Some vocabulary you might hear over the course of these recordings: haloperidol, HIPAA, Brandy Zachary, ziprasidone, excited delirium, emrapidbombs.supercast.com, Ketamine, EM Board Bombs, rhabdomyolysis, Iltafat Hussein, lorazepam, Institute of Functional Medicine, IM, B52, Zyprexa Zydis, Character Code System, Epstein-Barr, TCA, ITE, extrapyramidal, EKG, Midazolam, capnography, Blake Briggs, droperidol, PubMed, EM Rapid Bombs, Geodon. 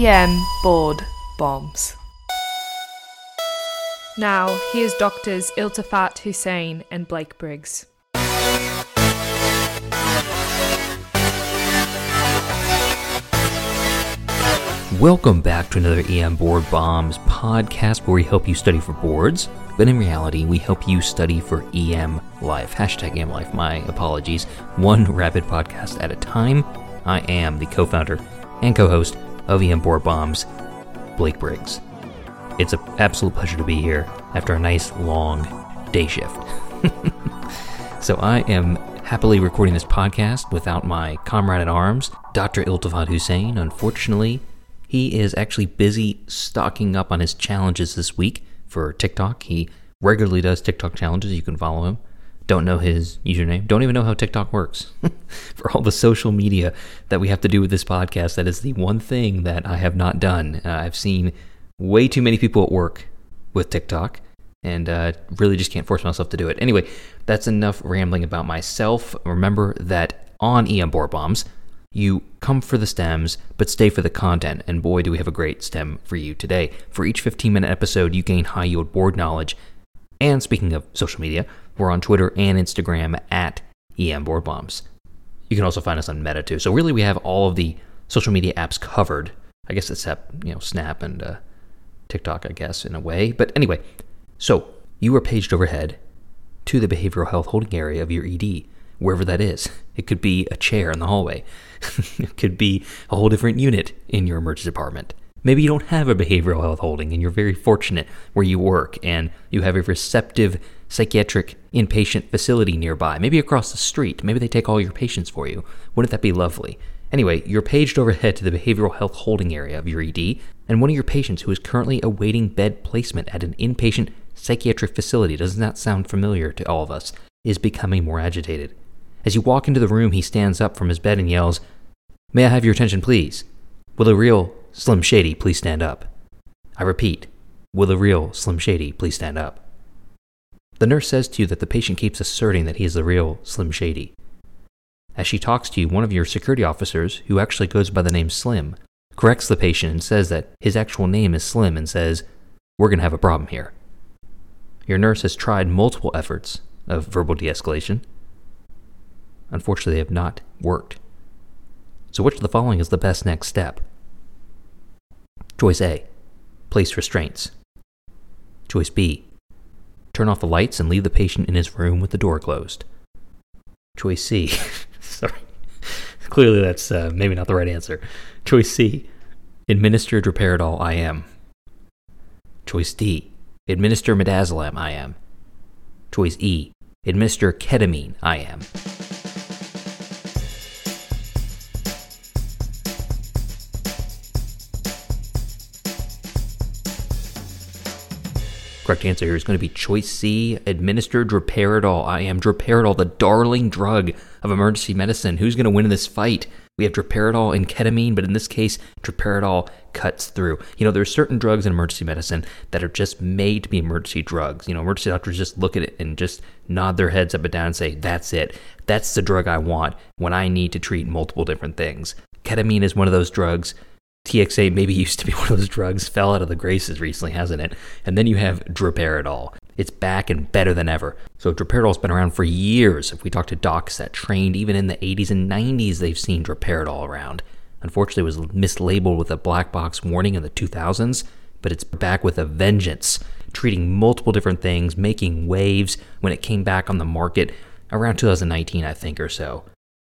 EM board bombs. Now, here's doctors Iltafat Hussein and Blake Briggs. Welcome back to another EM Board Bombs podcast, where we help you study for boards, but in reality, we help you study for EM life. Hashtag EM life, my apologies. One rapid podcast at a time. I am the co-founder and co-host of EM Board Bombs, Blake Briggs. It's an absolute pleasure to be here after a nice long day shift. So I am happily recording this podcast without my comrade in arms, Dr. Iltafat Hussein. Unfortunately, he is actually busy stocking up on his challenges this week for TikTok. He regularly does TikTok challenges. You can follow him. Don't know his username. Don't even know how TikTok works. For all the social media that we have to do with this podcast, that is the one thing that I have not done. I've seen way too many people at work with TikTok, and really just can't force myself to do it. Anyway, that's enough rambling about myself. Remember that on EM Board Bombs, you come for the stems, but stay for the content, and boy, do we have a great stem for you today. For each 15-minute episode, you gain high-yield board knowledge. And speaking of social media, we're on Twitter and Instagram at EM Board Bombs. You can also find us on Meta, too. So really, we have all of the social media apps covered, I guess, except, you know, Snap and TikTok, I guess, in a way. But anyway, so you are paged overhead to the behavioral health holding area of your ED, wherever that is. It could be a chair in the hallway. It could be a whole different unit in your emergency department. Maybe you don't have a behavioral health holding and you're very fortunate where you work and you have a receptive psychiatric inpatient facility nearby, maybe across the street. Maybe they take all your patients for you. Wouldn't that be lovely? Anyway, you're paged overhead to the behavioral health holding area of your ED, and one of your patients who is currently awaiting bed placement at an inpatient psychiatric facility, does not sound familiar to all of us, is becoming more agitated. As you walk into the room, he stands up from his bed and yells, "May I have your attention, please? Will a real Slim Shady please stand up?" I repeat, will a real Slim Shady please stand up? The nurse says to you that the patient keeps asserting that he is the real Slim Shady. As she talks to you, one of your security officers, who actually goes by the name Slim, corrects the patient and says that his actual name is Slim and says, "We're going to have a problem here." Your nurse has tried multiple efforts of verbal de-escalation. Unfortunately, they have not worked. So which of the following is the best next step? Choice A, place restraints. Choice B, turn off the lights and leave the patient in his room with the door closed. Choice C, sorry, clearly that's maybe not the right answer. Choice C, administer droperidol IM. Choice D, administer midazolam IM. Choice E, administer ketamine IM. Correct answer here is going to be choice C, administer droperidol IM. Droperidol, the darling drug of emergency medicine. Who's going to win in this fight? We have droperidol and ketamine, but in this case, droperidol cuts through. You know, there are certain drugs in emergency medicine that are just made to be emergency drugs. You know, emergency doctors just look at it and just nod their heads up and down and say, that's it. That's the drug I want when I need to treat multiple different things. Ketamine is one of those drugs. TXA maybe used to be one of those drugs, fell out of the graces recently, hasn't it? And then you have droperidol. It's back and better than ever. So droperidol's been around for years. If we talk to docs that trained even in the 80s and 90s, they've seen droperidol around. Unfortunately, it was mislabeled with a black box warning in the 2000s, but it's back with a vengeance, treating multiple different things, making waves when it came back on the market around 2019, I think, or so.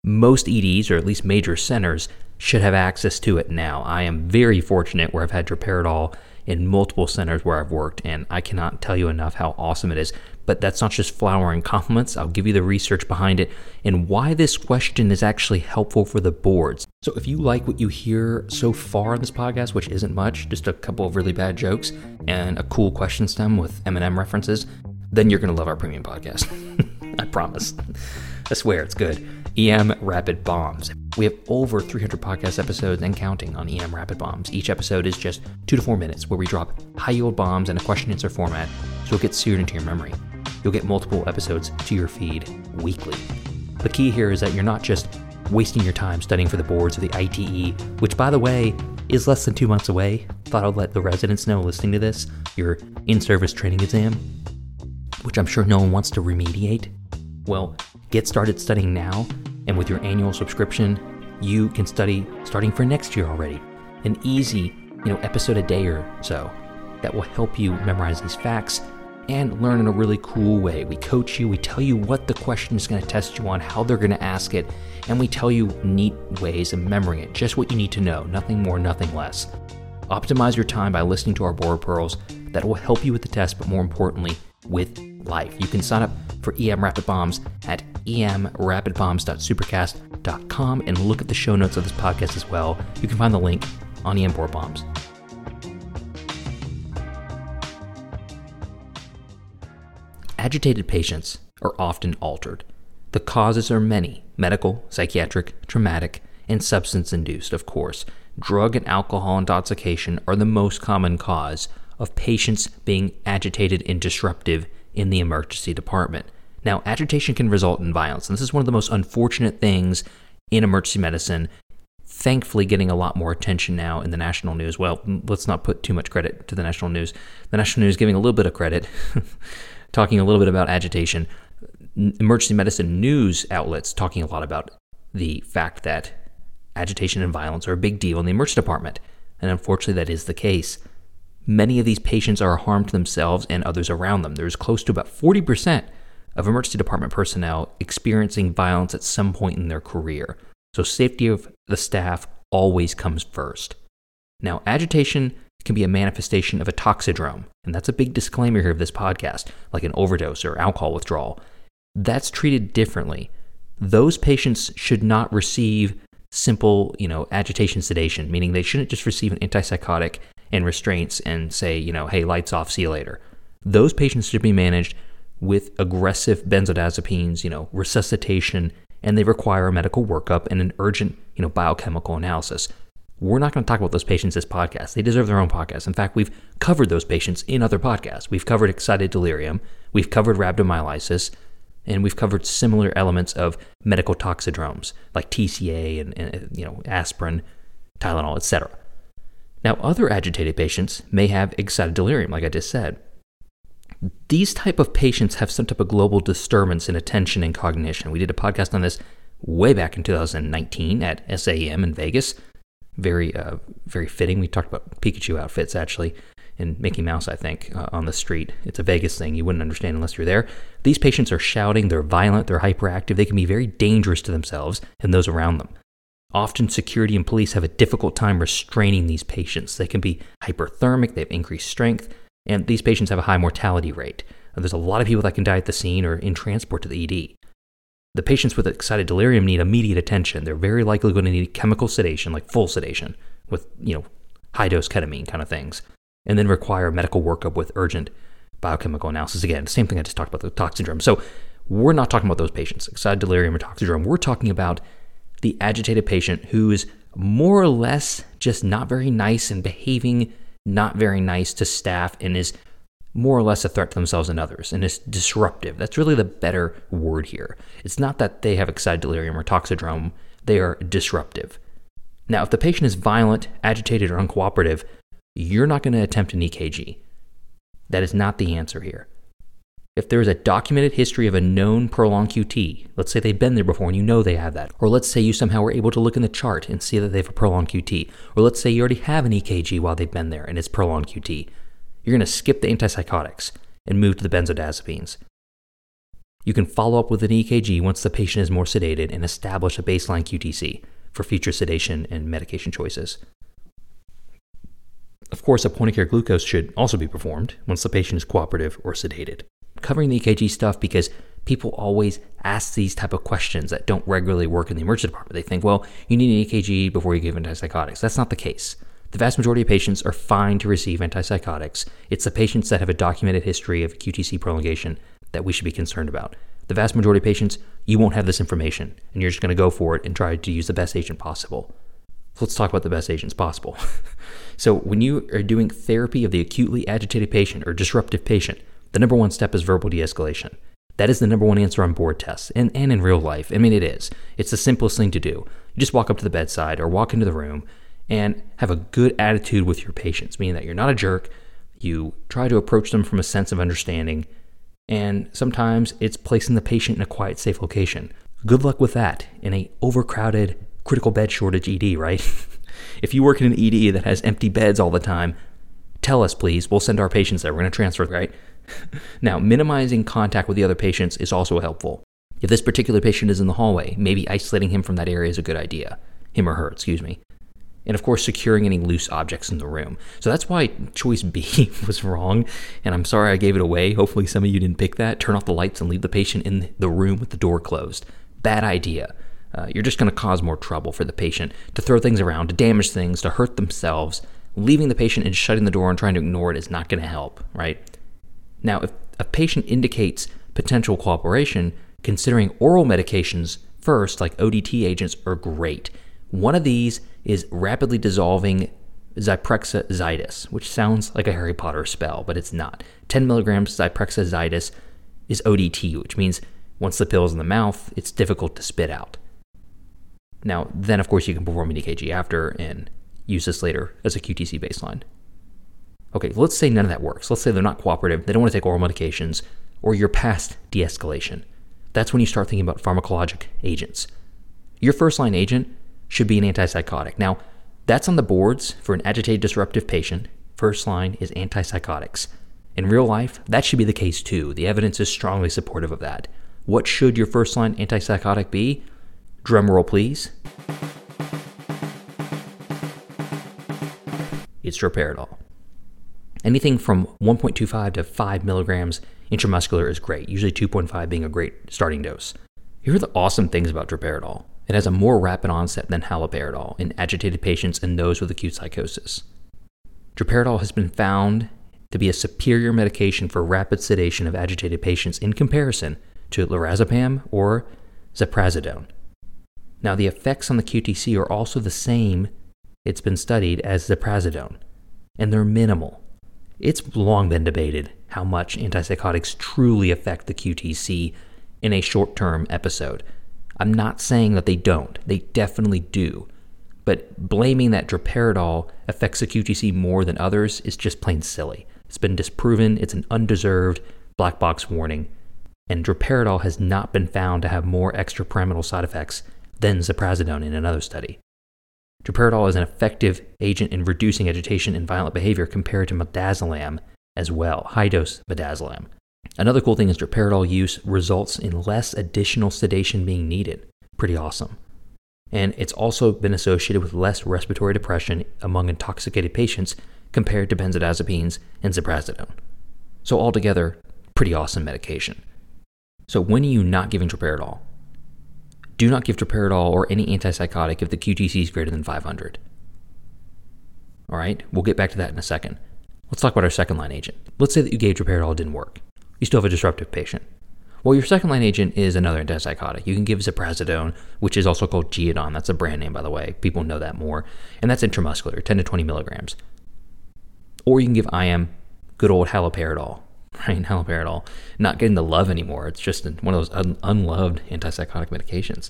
Most EDs, or at least major centers, should have access to it now. I am very fortunate where I've had droperidol in multiple centers where I've worked, and I cannot tell you enough how awesome it is. But that's not just flowering compliments. I'll give you the research behind it and why this question is actually helpful for the boards. So if you like what you hear so far in this podcast, which isn't much, just a couple of really bad jokes and a cool question stem with M&M references, then you're going to love our premium podcast. I promise. I swear it's good. EM Rapid Bombs. We have over 300 podcast episodes and counting on EM Rapid Bombs. Each episode is just 2 to 4 minutes where we drop high-yield bombs in a question-answer format, so it gets seared into your memory. You'll get multiple episodes to your feed weekly. The key here is that you're not just wasting your time studying for the boards of the ITE, which, by the way, is less than 2 months away. Thought I'd let the residents know listening to this, your in-service training exam, which I'm sure no one wants to remediate. Well, get started studying now, and with your annual subscription, you can study starting for next year already. An easy, episode a day or so that will help you memorize these facts and learn in a really cool way. We coach you, we tell you what the question is going to test you on, how they're going to ask it, and we tell you neat ways of memorizing it, just what you need to know, nothing more, nothing less. Optimize your time by listening to our Board Pearls. That will help you with the test, but more importantly, with life. You can sign up for EM Rapid Bombs at emrapidbombs.supercast.com and look at the show notes of this podcast as well. You can find the link on EM Board Bombs. Agitated patients are often altered. The causes are many: medical, psychiatric, traumatic, and substance-induced, of course. Drug and alcohol intoxication are the most common cause of patients being agitated and disruptive in the emergency department. Now, agitation can result in violence, and this is one of the most unfortunate things in emergency medicine. Thankfully, getting a lot more attention now in the national news. Well, let's not put too much credit to the national news. The national news giving a little bit of credit. Talking a little bit about agitation. Emergency medicine news outlets talking a lot about the fact that agitation and violence are a big deal in the emergency department, and unfortunately that is the case. Many of these patients are a harm to themselves and others around them. There's close to about 40% of emergency department personnel experiencing violence at some point in their career. So safety of the staff always comes first. Now, agitation can be a manifestation of a toxidrome, and that's a big disclaimer here of this podcast, like an overdose or alcohol withdrawal. That's treated differently. Those patients should not receive simple, agitation sedation, meaning they shouldn't just receive an antipsychotic and restraints and say, hey, lights off, see you later. Those patients should be managed with aggressive benzodiazepines, resuscitation, and they require a medical workup and an urgent, biochemical analysis. We're not going to talk about those patients this podcast. They deserve their own podcast. In fact, we've covered those patients in other podcasts. We've covered excited delirium, we've covered rhabdomyolysis, and we've covered similar elements of medical toxidromes like TCA and aspirin, Tylenol, etc. Now, other agitated patients may have excited delirium, like I just said. These type of patients have some type of global disturbance in attention and cognition. We did a podcast on this way back in 2019 at SAM in Vegas. Very, very fitting. We talked about Pikachu outfits, actually, and Mickey Mouse, I think, on the street. It's a Vegas thing. You wouldn't understand unless you're there. These patients are shouting, they're violent, they're hyperactive. They can be very dangerous to themselves and those around them. Often security and police have a difficult time restraining these patients. They can be hyperthermic, they have increased strength, and these patients have a high mortality rate. There's a lot of people that can die at the scene or in transport to the ED. The patients with excited delirium need immediate attention. They're very likely going to need chemical sedation, like full sedation with, high-dose ketamine kind of things, and then require medical workup with urgent biochemical analysis. Again, the same thing I just talked about, the toxidrome. So we're not talking about those patients, excited delirium or toxidrome. We're talking about the agitated patient who is more or less just not very nice and behaving not very nice to staff and is more or less a threat to themselves and others, and it's disruptive. That's really the better word here. It's not that they have excited delirium or toxidrome, they are disruptive. Now, if the patient is violent, agitated, or uncooperative, you're not going to attempt an EKG. That is not the answer here. If there is a documented history of a known prolonged QT, let's say they've been there before and you know they have that, or let's say you somehow were able to look in the chart and see that they have a prolonged QT, or let's say you already have an EKG while they've been there and it's prolonged QT, you're going to skip the antipsychotics and move to the benzodiazepines. You can follow up with an EKG once the patient is more sedated and establish a baseline QTc for future sedation and medication choices. Of course, a point-of-care glucose should also be performed once the patient is cooperative or sedated. Covering the EKG stuff because people always ask these type of questions that don't regularly work in the emergency department. They think, well, you need an EKG before you give antipsychotics. That's not the case. The vast majority of patients are fine to receive antipsychotics. It's the patients that have a documented history of QTc prolongation that we should be concerned about. The vast majority of patients, you won't have this information, and you're just going to go for it and try to use the best agent possible. So let's talk about the best agents possible. So when you are doing therapy of the acutely agitated patient or disruptive patient, the number one step is verbal de-escalation. That is the number one answer on board tests and in real life. I mean, it is. It's the simplest thing to do. You just walk up to the bedside or walk into the room and have a good attitude with your patients, meaning that you're not a jerk. You try to approach them from a sense of understanding, and sometimes it's placing the patient in a quiet, safe location. Good luck with that in an overcrowded critical bed shortage ED, right? If you work in an ED that has empty beds all the time, tell us, please. We'll send our patients there. We're going to transfer, right? Now, minimizing contact with the other patients is also helpful. If this particular patient is in the hallway, maybe isolating him from that area is a good idea. Him or her, excuse me. And of course, securing any loose objects in the room. So that's why choice B was wrong, and I'm sorry I gave it away. Hopefully some of you didn't pick that. Turn off the lights and leave the patient in the room with the door closed. Bad idea. You're just going to cause more trouble for the patient to throw things around, to damage things, to hurt themselves. Leaving the patient and shutting the door and trying to ignore it is not going to help, right? Now, if a patient indicates potential cooperation, considering oral medications first, like ODT agents, are great. One of these is rapidly dissolving Zyprexa Zydis, which sounds like a Harry Potter spell, but it's not. 10 milligrams Zyprexa Zydis is ODT, which means once the pill's in the mouth, it's difficult to spit out. Now, then of course you can perform an EKG after and use this later as a QTc baseline. Okay, let's say none of that works. Let's say they're not cooperative, they don't want to take oral medications, or you're past de-escalation. That's when you start thinking about pharmacologic agents. Your first-line agent should be an antipsychotic. Now, that's on the boards for an agitated disruptive patient. First line is antipsychotics. In real life, that should be the case too. The evidence is strongly supportive of that. What should your first line antipsychotic be? Drum roll, please. It's droperidol. Anything from 1.25 to 5 milligrams intramuscular is great, usually 2.5 being a great starting dose. Here are the awesome things about droperidol. It has a more rapid onset than haloperidol in agitated patients and those with acute psychosis. Droperidol has been found to be a superior medication for rapid sedation of agitated patients in comparison to lorazepam or ziprasidone. Now, the effects on the QTc are also the same, it's been studied, as ziprasidone, and they're minimal. It's long been debated how much antipsychotics truly affect the QTc in a short-term episode. I'm not saying that they don't. They definitely do. But blaming that droperidol affects the QTc more than others is just plain silly. It's been disproven. It's an undeserved black box warning. And droperidol has not been found to have more extrapyramidal side effects than ziprasidone in another study. Droperidol is an effective agent in reducing agitation and violent behavior compared to midazolam as well, high-dose midazolam. Another cool thing is droperidol use results in less additional sedation being needed. Pretty awesome. And it's also been associated with less respiratory depression among intoxicated patients compared to benzodiazepines and ziprasidone. So altogether, pretty awesome medication. So when are you not giving droperidol? Do not give droperidol or any antipsychotic if the QTc is greater than 500. All right, we'll get back to that in a second. Let's talk about our second-line agent. Let's say that you gave droperidol, didn't work. You still have a disruptive patient. Well, your second-line agent is another antipsychotic. You can give ziprasidone, which is also called Geodon. That's a brand name, by the way. People know that more. And that's intramuscular, 10 to 20 milligrams. Or you can give IM, good old haloperidol. Right, haloperidol. Not getting the love anymore. It's just one of those unloved antipsychotic medications.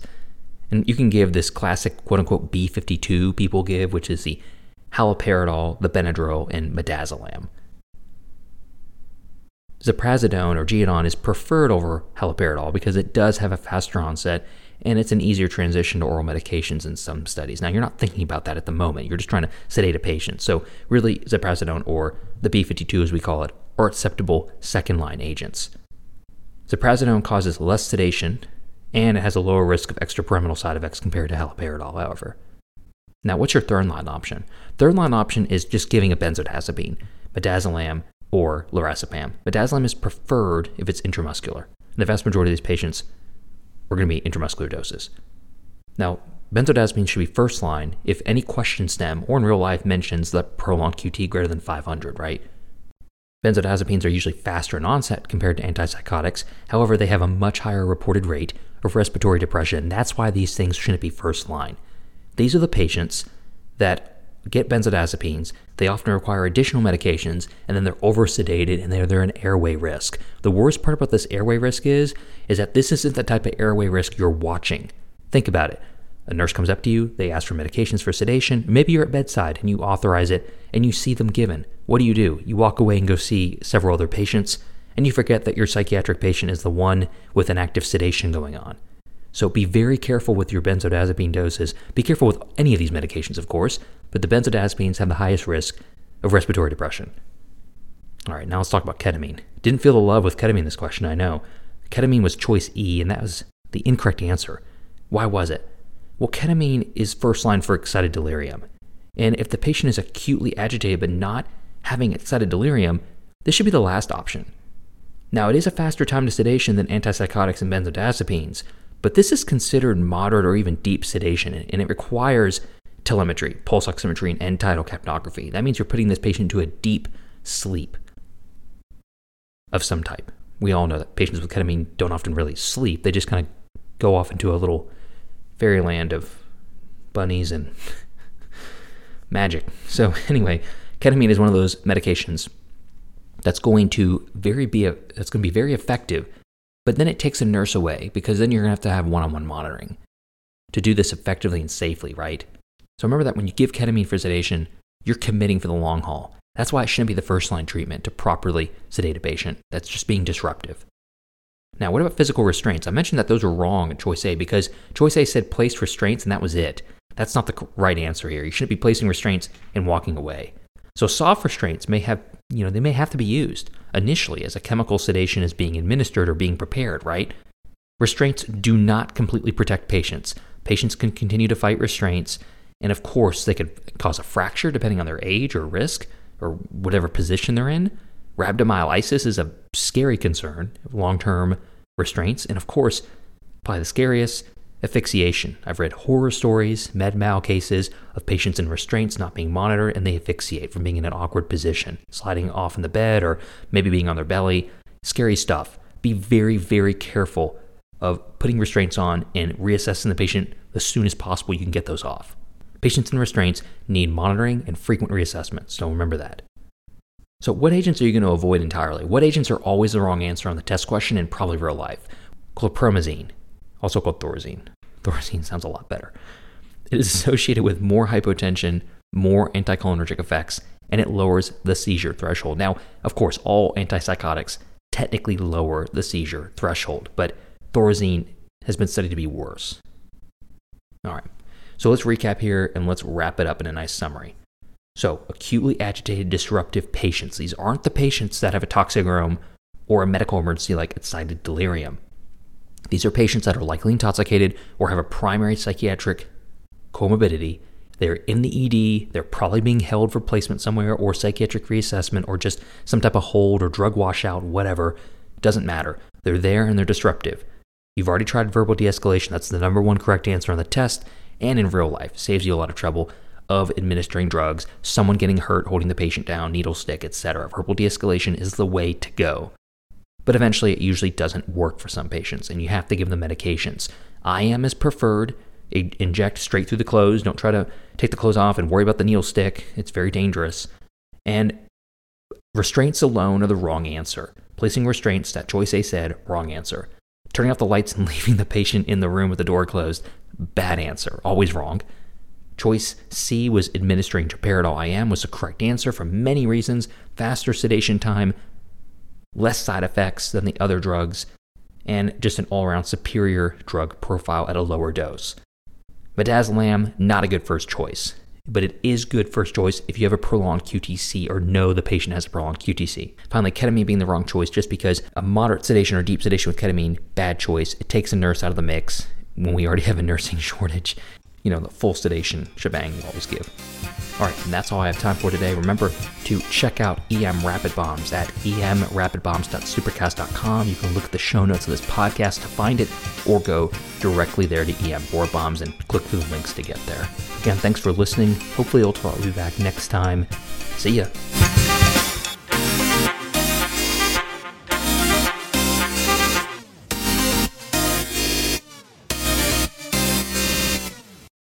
And you can give this classic, quote-unquote, B52 people give, which is the haloperidol, the Benadryl, and midazolam. Ziprasidone or Geodon is preferred over haloperidol because it does have a faster onset and it's an easier transition to oral medications in some studies. Now, you're not thinking about that at the moment. You're just trying to sedate a patient. So really, ziprasidone or the B52 as we call it are acceptable second-line agents. Ziprasidone causes less sedation and it has a lower risk of extrapyramidal side effects compared to haloperidol, however. Now, what's your third-line option? Third-line option is just giving a benzodiazepine, midazolam, or lorazepam. Midazolam is preferred if it's intramuscular. And the vast majority of these patients are going to be intramuscular doses. Now, benzodiazepine should be first line if any question stem or in real life mentions the prolonged QT greater than 500, right? Benzodiazepines are usually faster in onset compared to antipsychotics. However, they have a much higher reported rate of respiratory depression. And that's why these things shouldn't be first line. These are the patients that get benzodiazepines, they often require additional medications, and then they're oversedated and they're an airway risk. The worst part about this airway risk is that this isn't the type of airway risk you're watching. Think about it. A nurse comes up to you, they ask for medications for sedation, maybe you're at bedside and you authorize it and you see them given. What do? You walk away and go see several other patients and you forget that your psychiatric patient is the one with an active sedation going on. So be very careful with your benzodiazepine doses. Be careful with any of these medications, of course, but the benzodiazepines have the highest risk of respiratory depression. All right, now let's talk about ketamine. Didn't feel the love with ketamine this question, I know. Ketamine was choice E, and that was the incorrect answer. Why was it? Well, ketamine is first line for excited delirium. And if the patient is acutely agitated but not having excited delirium, this should be the last option. Now, it is a faster time to sedation than antipsychotics and benzodiazepines, but this is considered moderate or even deep sedation, and it requires telemetry, pulse oximetry, and end-tidal capnography. That means you're putting this patient into a deep sleep of some type. We all know that patients with ketamine don't often really sleep. They just kind of go off into a little fairyland of bunnies and magic. So anyway, ketamine is one of those medications that's going to be very effective. But then it takes a nurse away because then you're going to have one-on-one monitoring to do this effectively and safely, right? So remember that when you give ketamine for sedation, you're committing for the long haul. That's why it shouldn't be the first-line treatment to properly sedate a patient. That's just being disruptive. Now, what about physical restraints? I mentioned that those were wrong in choice A because choice A said place restraints and that was it. That's not the right answer here. You shouldn't be placing restraints and walking away. So soft restraints may have to be used initially as a chemical sedation is being administered or being prepared, right? Restraints do not completely protect patients. Patients can continue to fight restraints, and of course, they could cause a fracture depending on their age or risk or whatever position they're in. Rhabdomyolysis is a scary concern, long-term restraints, and of course, probably the scariest, asphyxiation. I've read horror stories, med-mal cases of patients in restraints not being monitored and they asphyxiate from being in an awkward position, sliding off in the bed or maybe being on their belly. Scary stuff. Be very, very careful of putting restraints on and reassessing the patient as soon as possible you can get those off. Patients in restraints need monitoring and frequent reassessments, so remember that. So what agents are you going to avoid entirely? What agents are always the wrong answer on the test question and probably real life? Chlorpromazine, also called Thorazine. Thorazine sounds a lot better. It is associated with more hypotension, more anticholinergic effects, and it lowers the seizure threshold. Now, of course, all antipsychotics technically lower the seizure threshold, but Thorazine has been studied to be worse. All right, so let's recap here and let's wrap it up in a nice summary. So acutely agitated, disruptive patients. These aren't the patients that have a toxidrome or a medical emergency like excited delirium. These are patients that are likely intoxicated or have a primary psychiatric comorbidity. They're in the ED, they're probably being held for placement somewhere or psychiatric reassessment or just some type of hold or drug washout, whatever. Doesn't matter. They're there and they're disruptive. You've already tried verbal de-escalation. That's the number one correct answer on the test and in real life. Saves you a lot of trouble of administering drugs, someone getting hurt, holding the patient down, needle stick, etc. Verbal de-escalation is the way to go. But eventually it usually doesn't work for some patients and you have to give them medications. IM is preferred. Inject straight through the clothes. Don't try to take the clothes off and worry about the needle stick. It's very dangerous. And restraints alone are the wrong answer. Placing restraints, that choice A said, wrong answer. Turning off the lights and leaving the patient in the room with the door closed, bad answer, always wrong. Choice C was administering droperidol IM was the correct answer for many reasons. Faster sedation time, less side effects than the other drugs, and just an all-around superior drug profile at a lower dose. Midazolam, not a good first choice, but it is good first choice if you have a prolonged QTc or know the patient has a prolonged QTc. Finally, ketamine being the wrong choice just because a moderate sedation or deep sedation with ketamine, bad choice. It takes a nurse out of the mix when we already have a nursing shortage. You know, the full sedation shebang you always give. All right, and that's all I have time for today. Remember to check out EM Rapid Bombs at emrapidbombs.supercast.com. You can look at the show notes of this podcast to find it, or go directly there to EM War Bombs and click through the links to get there. Again, thanks for listening. Hopefully, Iltafat will be back next time. See ya.